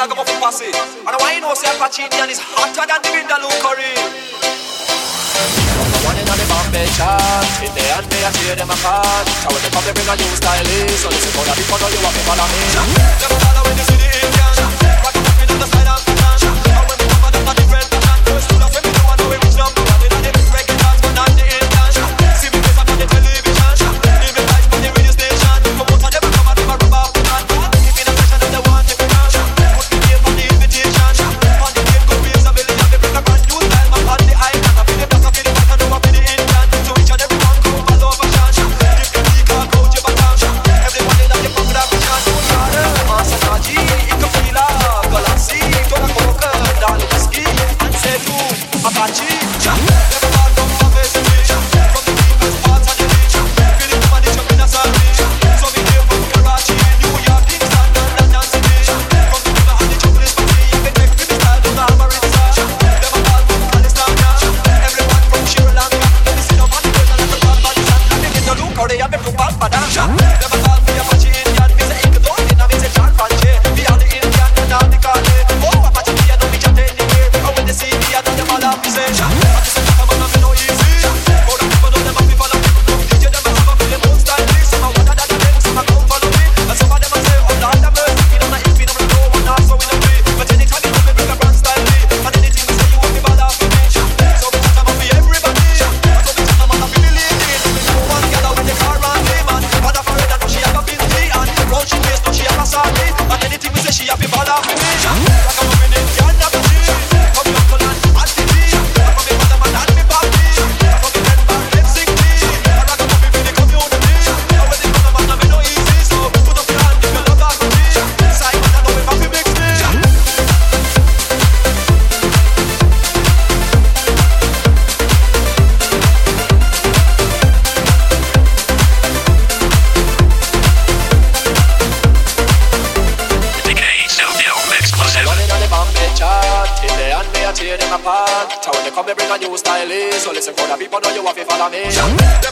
I go for pass it. And why you know say Pachidi and it's hotter than the Vindaloo curry. One in on the Bombay chart, in the hand they a share them apart. I want the pop they bring a new style in, so listen for the people know you want me follow me. Just follow in the city Indian, rock it up in the side of the land. And when we come out of a different land, we still love when we know I know we reach number one. In the record dance, but not the Indian. See me face up on the television.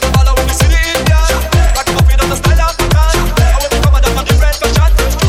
Follow in the city Indian, rock up in on the style of the land. I will become a different fashion.